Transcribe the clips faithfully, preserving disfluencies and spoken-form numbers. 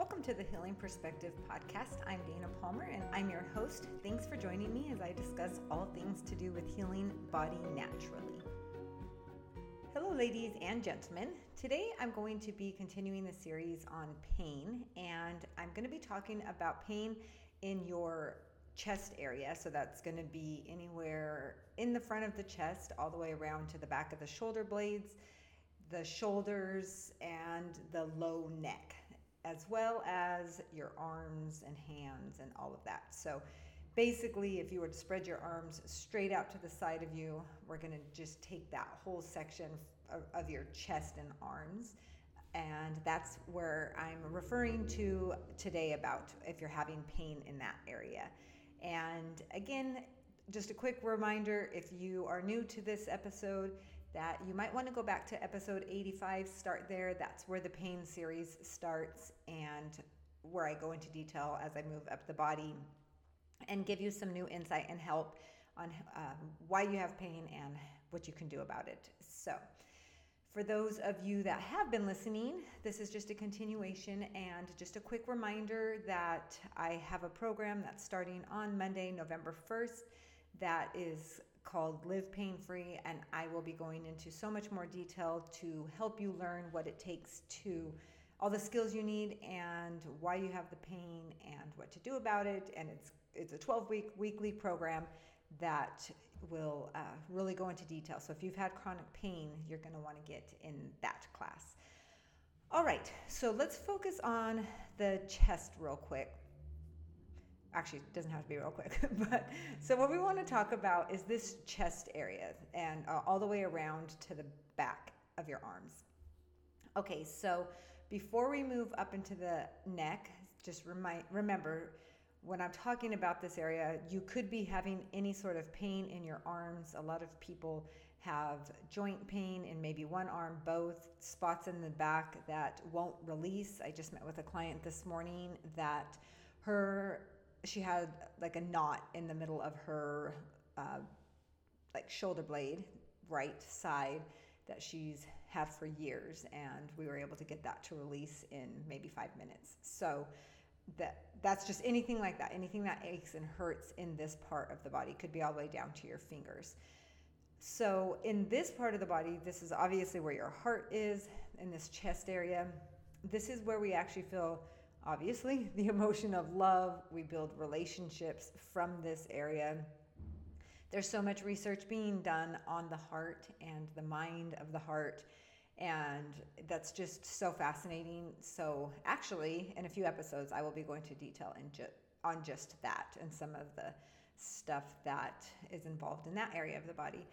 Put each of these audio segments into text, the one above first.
Welcome to the Healing Perspective Podcast. I'm Dana Palmer and I'm your host. Thanks for joining me as I discuss all things to do with healing body naturally. Hello ladies and gentlemen. Today I'm going to be continuing the series on pain, and I'm going to be talking about pain in your chest area. So that's going to be anywhere in the front of the chest all the way around to the back of the shoulder blades, the shoulders, and the low neck, as well as your arms and hands and all of that. So basically, if you were to spread your arms straight out to the side of you, we're going to just take that whole section of, of your chest and arms. And that's where I'm referring to today about if you're having pain in that area. And again, just a quick reminder, if you are new to this episode, that you might want to go back to episode eighty-five, start there. That's where the pain series starts and where I go into detail as I move up the body and give you some new insight and help on uh, why you have pain and what you can do about it. So for those of you that have been listening, this is just a continuation and just a quick reminder that I have a program that's starting on Monday, November first, that is called Live Pain Free, and I will be going into so much more detail to help you learn what it takes to all the skills you need and why you have the pain and what to do about it. And it's it's a twelve-week weekly program that will uh, really go into detail. So if you've had chronic pain, you're going to want to get in that class. All right, so let's focus on the chest real quick. Actually, it doesn't have to be real quick, but so what we want to talk about is this chest area and uh, all the way around to the back of your arms. Okay, so before we move up into the neck, just remind remember when I'm talking about this area, you could be having any sort of pain in your arms. A lot of people have joint pain in maybe one arm, both, spots in the back that won't release. I just met with a client this morning that her She had like a knot in the middle of her uh, like shoulder blade, right side, that she's had for years, and we were able to get that to release in maybe five minutes. So that that's just anything like that, anything that aches and hurts in this part of the body, could be all the way down to your fingers. So in this part of the body, this is obviously where your heart is, in this chest area. This is where we actually feel, obviously, the emotion of love. We build relationships from this area. There's so much research being done on the heart and the mind of the heart, and that's just so fascinating. So actually, in a few episodes, I will be going to detail in ju- on just that and some of the stuff that is involved in that area of the body.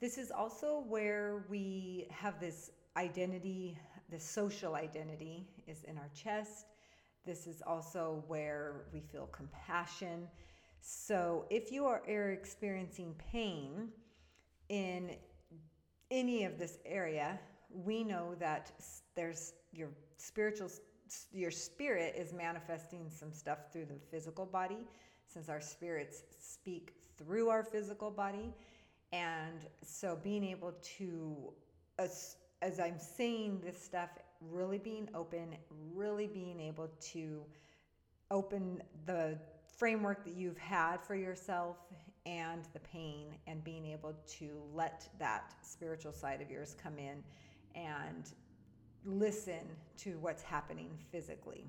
This is also where we have this identity, the social identity is in our chest. This is also where we feel compassion. So if you are experiencing pain in any of this area, we know that there's your spiritual, your spirit is manifesting some stuff through the physical body, since our spirits speak through our physical body. And so being able to, as, as I'm saying this stuff, really being open, really being able to open the framework that you've had for yourself and the pain, and being able to let that spiritual side of yours come in and listen to what's happening physically.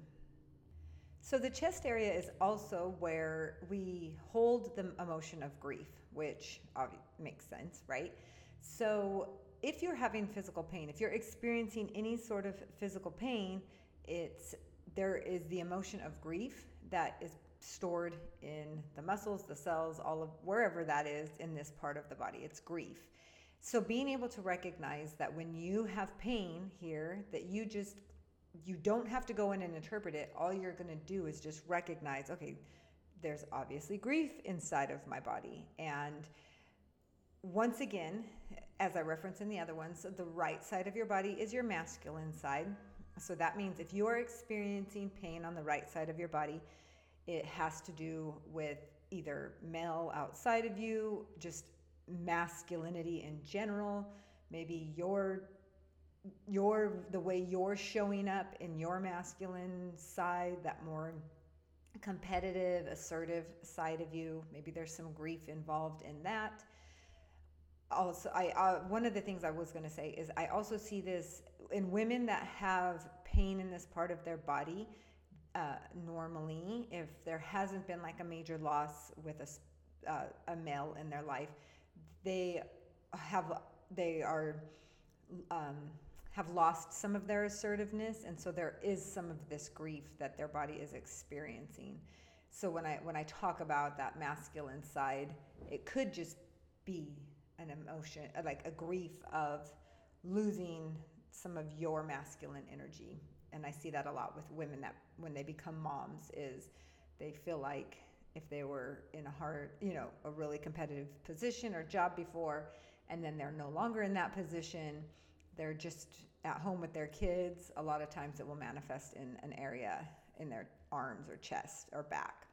So the chest area is also where we hold the emotion of grief, which makes sense, right? So if you're having physical pain, if you're experiencing any sort of physical pain, it's there is the emotion of grief that is stored in the muscles, the cells, all of wherever that is in this part of the body. It's grief. So being able to recognize that when you have pain here, that you just you don't have to go in and interpret it. All you're going to do is just recognize, okay, there's obviously grief inside of my body. And once again, as I referenced in the other ones, the right side of your body is your masculine side. So that means if you are experiencing pain on the right side of your body, it has to do with either male outside of you, just masculinity in general, maybe your your the way you're showing up in your masculine side, that more competitive, assertive side of you. Maybe there's some grief involved in that. Also, I uh, one of the things I was going to say is I also see this in women that have pain in this part of their body. Uh, normally, if there hasn't been like a major loss with a uh, a male in their life, they have they are um, have lost some of their assertiveness, and so there is some of this grief that their body is experiencing. So when I when I talk about that masculine side, it could just be an emotion, like a grief of losing some of your masculine energy. And I see that a lot with women that when they become moms is they feel like if they were in a hard, you know, a really competitive position or job before, and then they're no longer in that position, they're just at home with their kids. A lot of times it will manifest in an area in their arms or chest or back.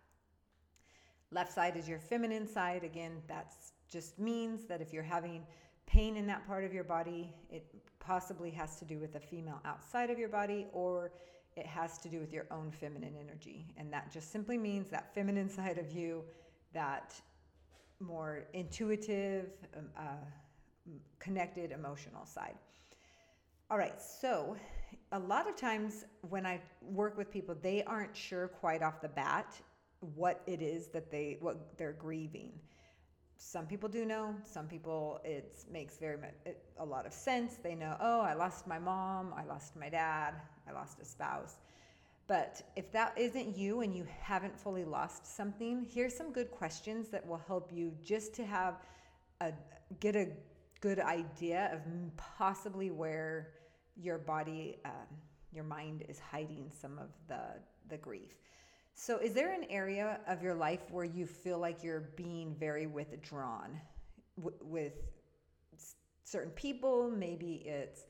Left side is your feminine side. Again, that's just means that if you're having pain in that part of your body, it possibly has to do with a female outside of your body, or it has to do with your own feminine energy. And that just simply means that feminine side of you, that more intuitive, uh, connected, emotional side. All right, so a lot of times when I work with people, they aren't sure quite off the bat what it is that they, what they're grieving. Some people do know, some people it makes very much, it, a lot of sense. They know, oh, I lost my mom, I lost my dad, I lost a spouse. But if that isn't you and you haven't fully lost something, here's some good questions that will help you just to have a, get a good idea of possibly where your body, um, your mind is hiding some of the, the grief. So is there an area of your life where you feel like you're being very withdrawn w- with certain people? Maybe it's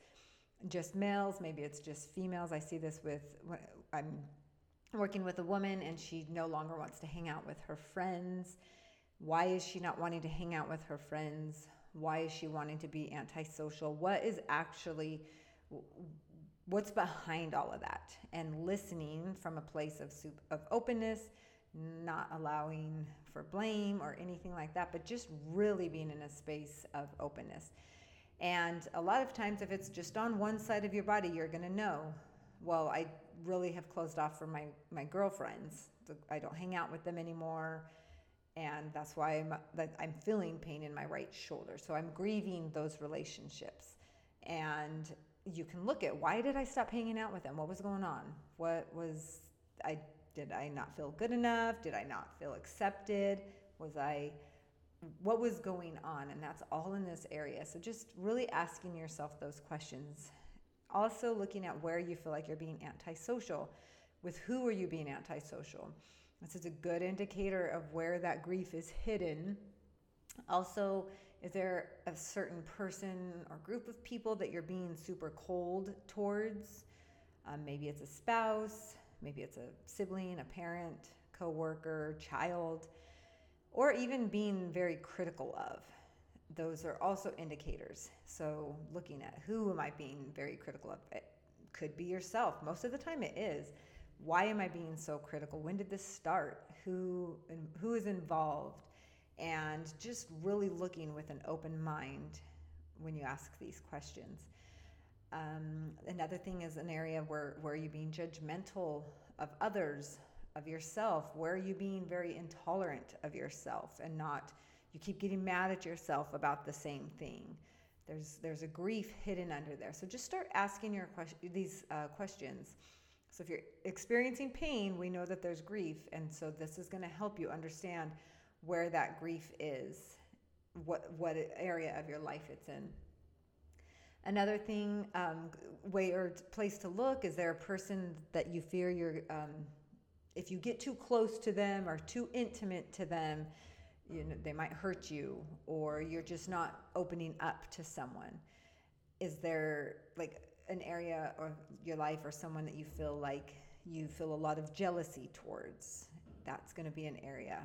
just males. Maybe it's just females. I see this with when I'm working with a woman and she no longer wants to hang out with her friends. Why is she not wanting to hang out with her friends? Why is she wanting to be antisocial? What is actually... what's behind all of that? And listening from a place of of openness, not allowing for blame or anything like that, but just really being in a space of openness. And a lot of times if it's just on one side of your body, you're going to know, well, I really have closed off from my, my girlfriends. I don't hang out with them anymore. And that's why I'm, like, I'm feeling pain in my right shoulder. So I'm grieving those relationships. And you can look at, why did I stop hanging out with them? What was going on? What was I? Did I not feel good enough? Did I not feel accepted? Was I? What was going on? And that's all in this area. So just really asking yourself those questions. Also looking at where you feel like you're being antisocial. With who are you being antisocial? This is a good indicator of where that grief is hidden. Also, is there a certain person or group of people that you're being super cold towards? Um, maybe it's a spouse, maybe it's a sibling, a parent, coworker, child, or even being very critical of. Those are also indicators. So looking at, who am I being very critical of? It could be yourself. Most of the time it is. Why am I being so critical? When did this start? Who who is involved? And just really looking with an open mind when you ask these questions. Um, another thing is an area where, where you're being judgmental of others, of yourself. Where are you being very intolerant of yourself and not, you keep getting mad at yourself about the same thing. There's there's a grief hidden under there. So just start asking your question, these uh, questions. So if you're experiencing pain, we know that there's grief. And so this is going to help you understand where that grief is, what what area of your life it's in. Another thing, um, way or place to look, is there a person that you fear you're, um, if you get too close to them or too intimate to them, you know, they might hurt you, or you're just not opening up to someone. Is there like an area of your life or someone that you feel like you feel a lot of jealousy towards? That's going to be an area.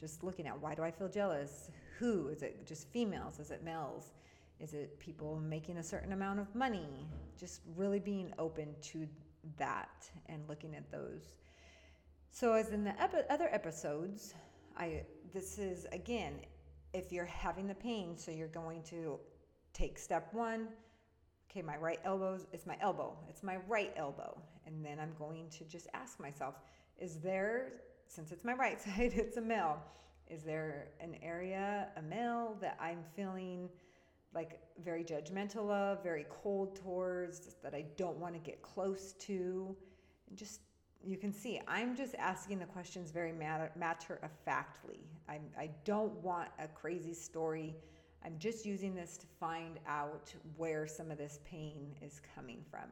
Just looking at, why do I feel jealous? Who? Is it just females? Is it males? Is it people making a certain amount of money? Just really being open to that and looking at those. So as in the epi- other episodes, I this is, again, if you're having the pain, so you're going to take step one. Okay, my right elbow, it's my elbow. It's my right elbow. And then I'm going to just ask myself, is there, since it's my right side, it's a male, is there an area, a male, that I'm feeling like very judgmental of, very cold towards, that I don't want to get close to? And just, you can see, I'm just asking the questions very matter-of-factly. I'm, I don't want a crazy story. I'm just using this to find out where some of this pain is coming from.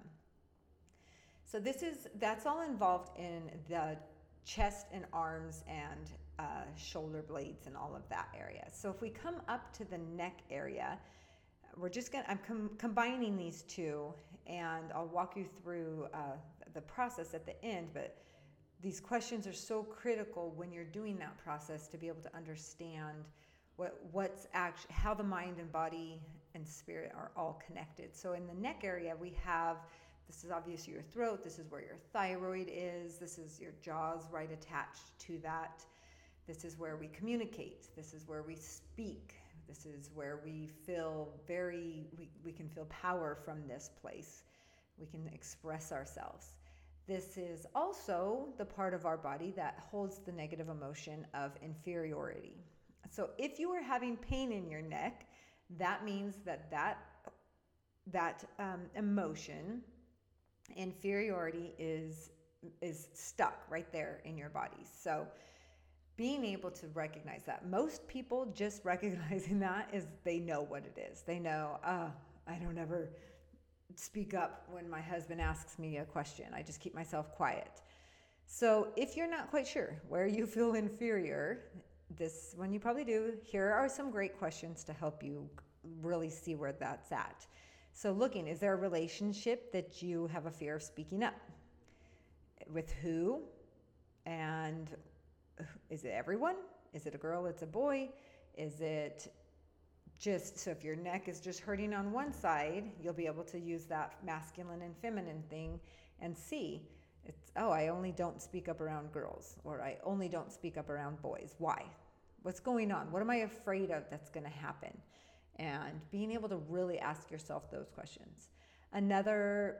So this is, that's all involved in the chest and arms and uh, shoulder blades and all of that area. So if we come up to the neck area, we're just gonna, I'm com- combining these two, and I'll walk you through uh, the process at the end, but these questions are so critical when you're doing that process to be able to understand what what's actually, how the mind and body and spirit are all connected. So in the neck area, we have, this is obviously your throat, this is where your thyroid is, this is your jaws right attached to that. This is where we communicate, this is where we speak, this is where we feel very, we, we can feel power from this place. We can express ourselves. This is also the part of our body that holds the negative emotion of inferiority. So if you are having pain in your neck, that means that that, that um, emotion, inferiority, is is stuck right there in your body. So being able to recognize that. Most people just recognizing that is, they know what it is. They know, oh, I don't ever speak up when my husband asks me a question. I just keep myself quiet. So if you're not quite sure where you feel inferior, this one you probably do. Here are some great questions to help you really see where that's at. So looking, is there a relationship that you have a fear of speaking up? With who? And is it everyone? Is it a girl? It's a boy? Is it just, so if your neck is just hurting on one side, you'll be able to use that masculine and feminine thing and see. It's, oh, I only don't speak up around girls, or I only don't speak up around boys. Why? What's going on? What am I afraid of that's going to happen? And being able to really ask yourself those questions. Another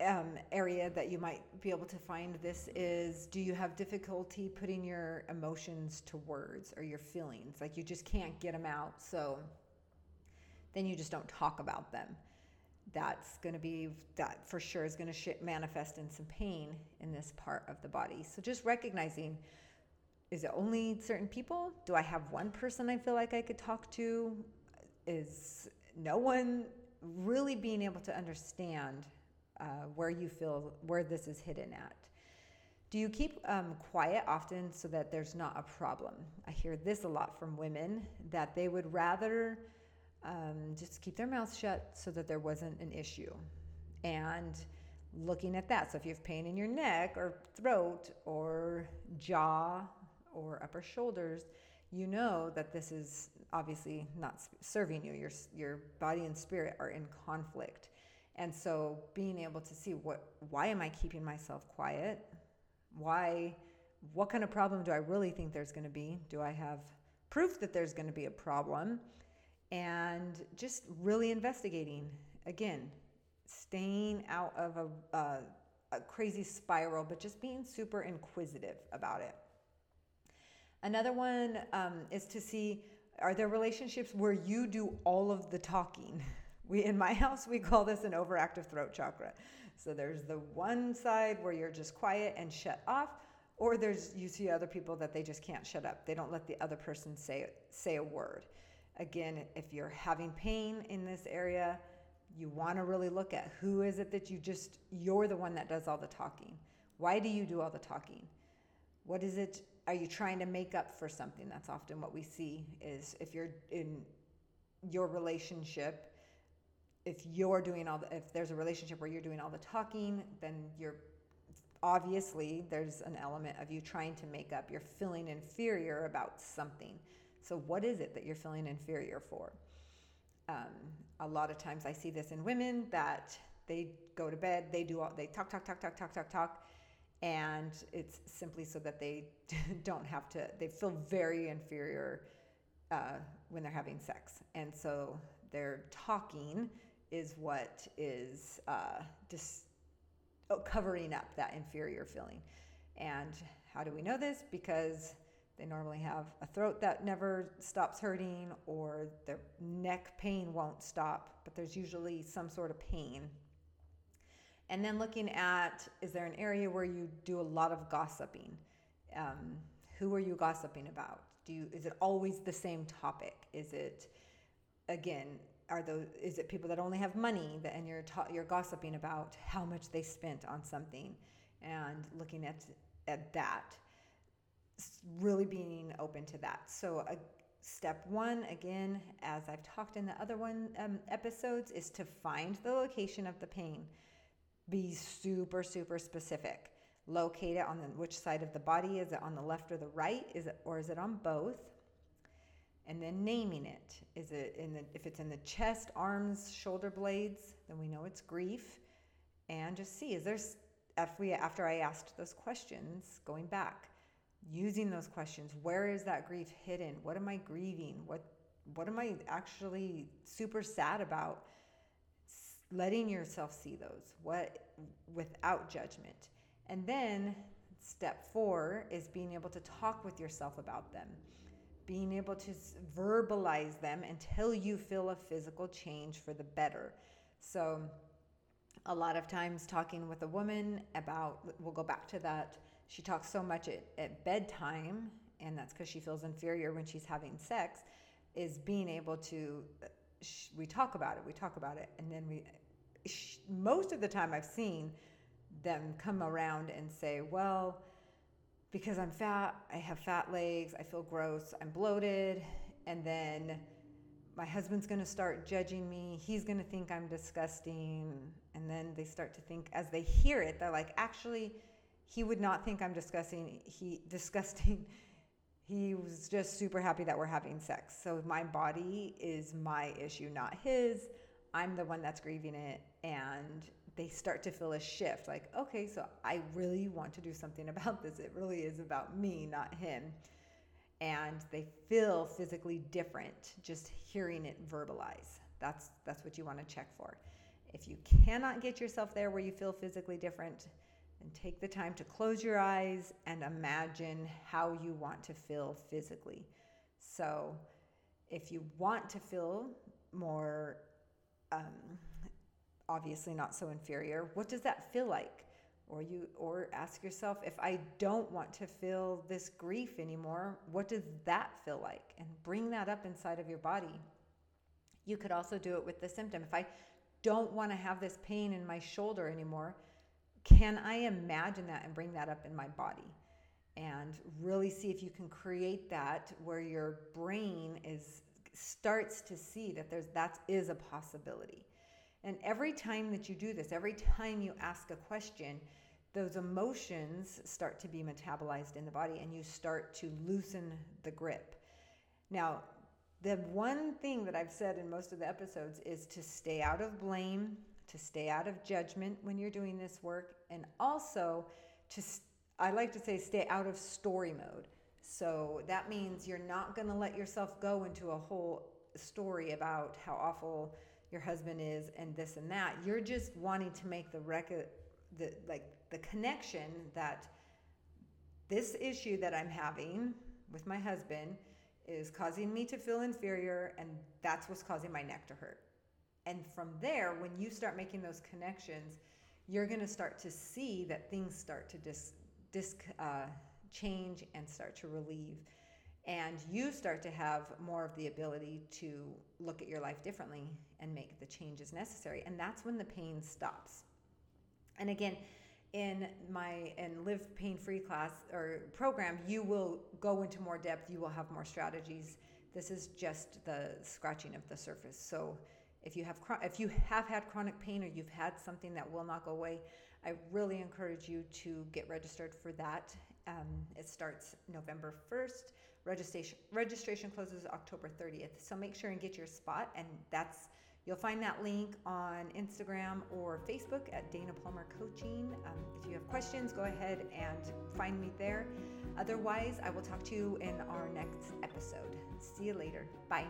um, area that you might be able to find this is, do you have difficulty putting your emotions to words or your feelings? Like you just can't get them out, so then you just don't talk about them. That's going to be, that for sure is going to manifest in some pain in this part of the body. So just recognizing, is it only certain people? Do I have one person I feel like I could talk to? Is no one? Really being able to understand uh, where you feel, where this is hidden at. Do you keep um, quiet often so that there's not a problem? I hear this a lot from women, that they would rather Um, just keep their mouth shut so that there wasn't an issue. And looking at that, so if you have pain in your neck or throat or jaw or upper shoulders, you know that this is obviously not serving you. Your your body and spirit are in conflict. And so being able to see, what, why am I keeping myself quiet? Why, what kind of problem do I really think there's going to be? Do I have proof that there's going to be a problem? And just really investigating, again, staying out of a, a, a crazy spiral, but just being super inquisitive about it. Another one um, is to see, are there relationships where you do all of the talking? We, in my house, we call this an overactive throat chakra. So there's the one side where you're just quiet and shut off, or there's, you see other people that they just can't shut up. They don't let the other person say say a word. Again, if you're having pain in this area, you want to really look at, who is it that you just, you're the one that does all the talking? Why do you do all the talking? What is it? Are you trying to make up for something? That's often what we see, is if you're in your relationship, if you're doing all the, if there's a relationship where you're doing all the talking, then you're obviously, there's an element of you trying to make up. You're feeling inferior about something. So what is it that you're feeling inferior for? um, a lot of times I see this in women that they go to bed, they do all, they talk, talk, talk, talk, talk, talk, talk. And it's simply so that they don't have to, they feel very inferior uh, when they're having sex. And so their talking is what is uh, just oh, covering up that inferior feeling. And how do we know this? Because they normally have a throat that never stops hurting, or their neck pain won't stop, but there's usually some sort of pain. And then looking at, is there an area where you do a lot of gossiping? Um, who are you gossiping about? Do you, is it always the same topic? Is it, again, are those, is it people that only have money that, and you're ta- you're gossiping about how much they spent on something? And looking at at that, really being open to that. So uh, step one, again, as I've talked in the other one um, episodes, is to find the location of the pain. Be super, super specific. Locate it on the, which side of the body. Is it on the left or the right? Is it, or is it on both? And then naming it. Is it in the, if it's in the chest, arms, shoulder blades, then we know it's grief. And just see, is there, if we, after I asked those questions, going back, using those questions, where is that grief hidden? What am I grieving? What, what am I actually super sad about? Letting yourself see those, what, without judgment. And then step four is being able to talk with yourself about them, being able to verbalize them until you feel a physical change for the better. So a lot of times talking with a woman about, we'll go back to that, she talks so much at, at bedtime, and that's because she feels inferior when she's having sex, is being able to, we talk about it, we talk about it, and then we, most of the time I've seen them come around and say, well, because I'm fat, I have fat legs, I feel gross, I'm bloated, and then my husband's going to start judging me, he's going to think I'm disgusting, and then they start to think, as they hear it, they're like, actually, he would not think I'm disgusting, he, disgusting, he was just super happy that we're having sex. So my body is my issue, not his. I'm the one that's grieving it. And they start to feel a shift, like, okay, so I really want to do something about this. It really is about me, not him. And they feel physically different just hearing it verbalize. That's that's what you want to check for. If you cannot get yourself there where you feel physically different, and take the time to close your eyes and imagine how you want to feel physically. So if you want to feel more, um, obviously not so inferior, what does that feel like? Or you, or ask yourself, if I don't want to feel this grief anymore, what does that feel like? And bring that up inside of your body. You could also do it with the symptom. If I don't want to have this pain in my shoulder anymore, can I imagine that and bring that up in my body? And really see if you can create that where your brain is starts to see that there's that is a possibility. And every time that you do this, every time you ask a question, those emotions start to be metabolized in the body and you start to loosen the grip. Now, the one thing that I've said in most of the episodes is to stay out of blame, to stay out of judgment when you're doing this work, and also to, I like to say, stay out of story mode. So that means you're not going to let yourself go into a whole story about how awful your husband is and this and that. You're just wanting to make the record, the like the connection that this issue that I'm having with my husband is causing me to feel inferior, and that's what's causing my neck to hurt. And from there, when you start making those connections, you're going to start to see that things start to dis, dis, uh, change and start to relieve. And you start to have more of the ability to look at your life differently and make the changes necessary. And that's when the pain stops. And again, in my in Live Pain Free class or program, you will go into more depth. You will have more strategies. This is just the scratching of the surface. So If you have if you have had chronic pain or you've had something that will not go away, I really encourage you to get registered for that. Um, it starts November first. Registration registration closes October thirtieth, so make sure and get your spot. And that's you'll find that link on Instagram or Facebook at Dana Palmer Coaching. Um, if you have questions, go ahead and find me there. Otherwise, I will talk to you in our next episode. See you later. Bye.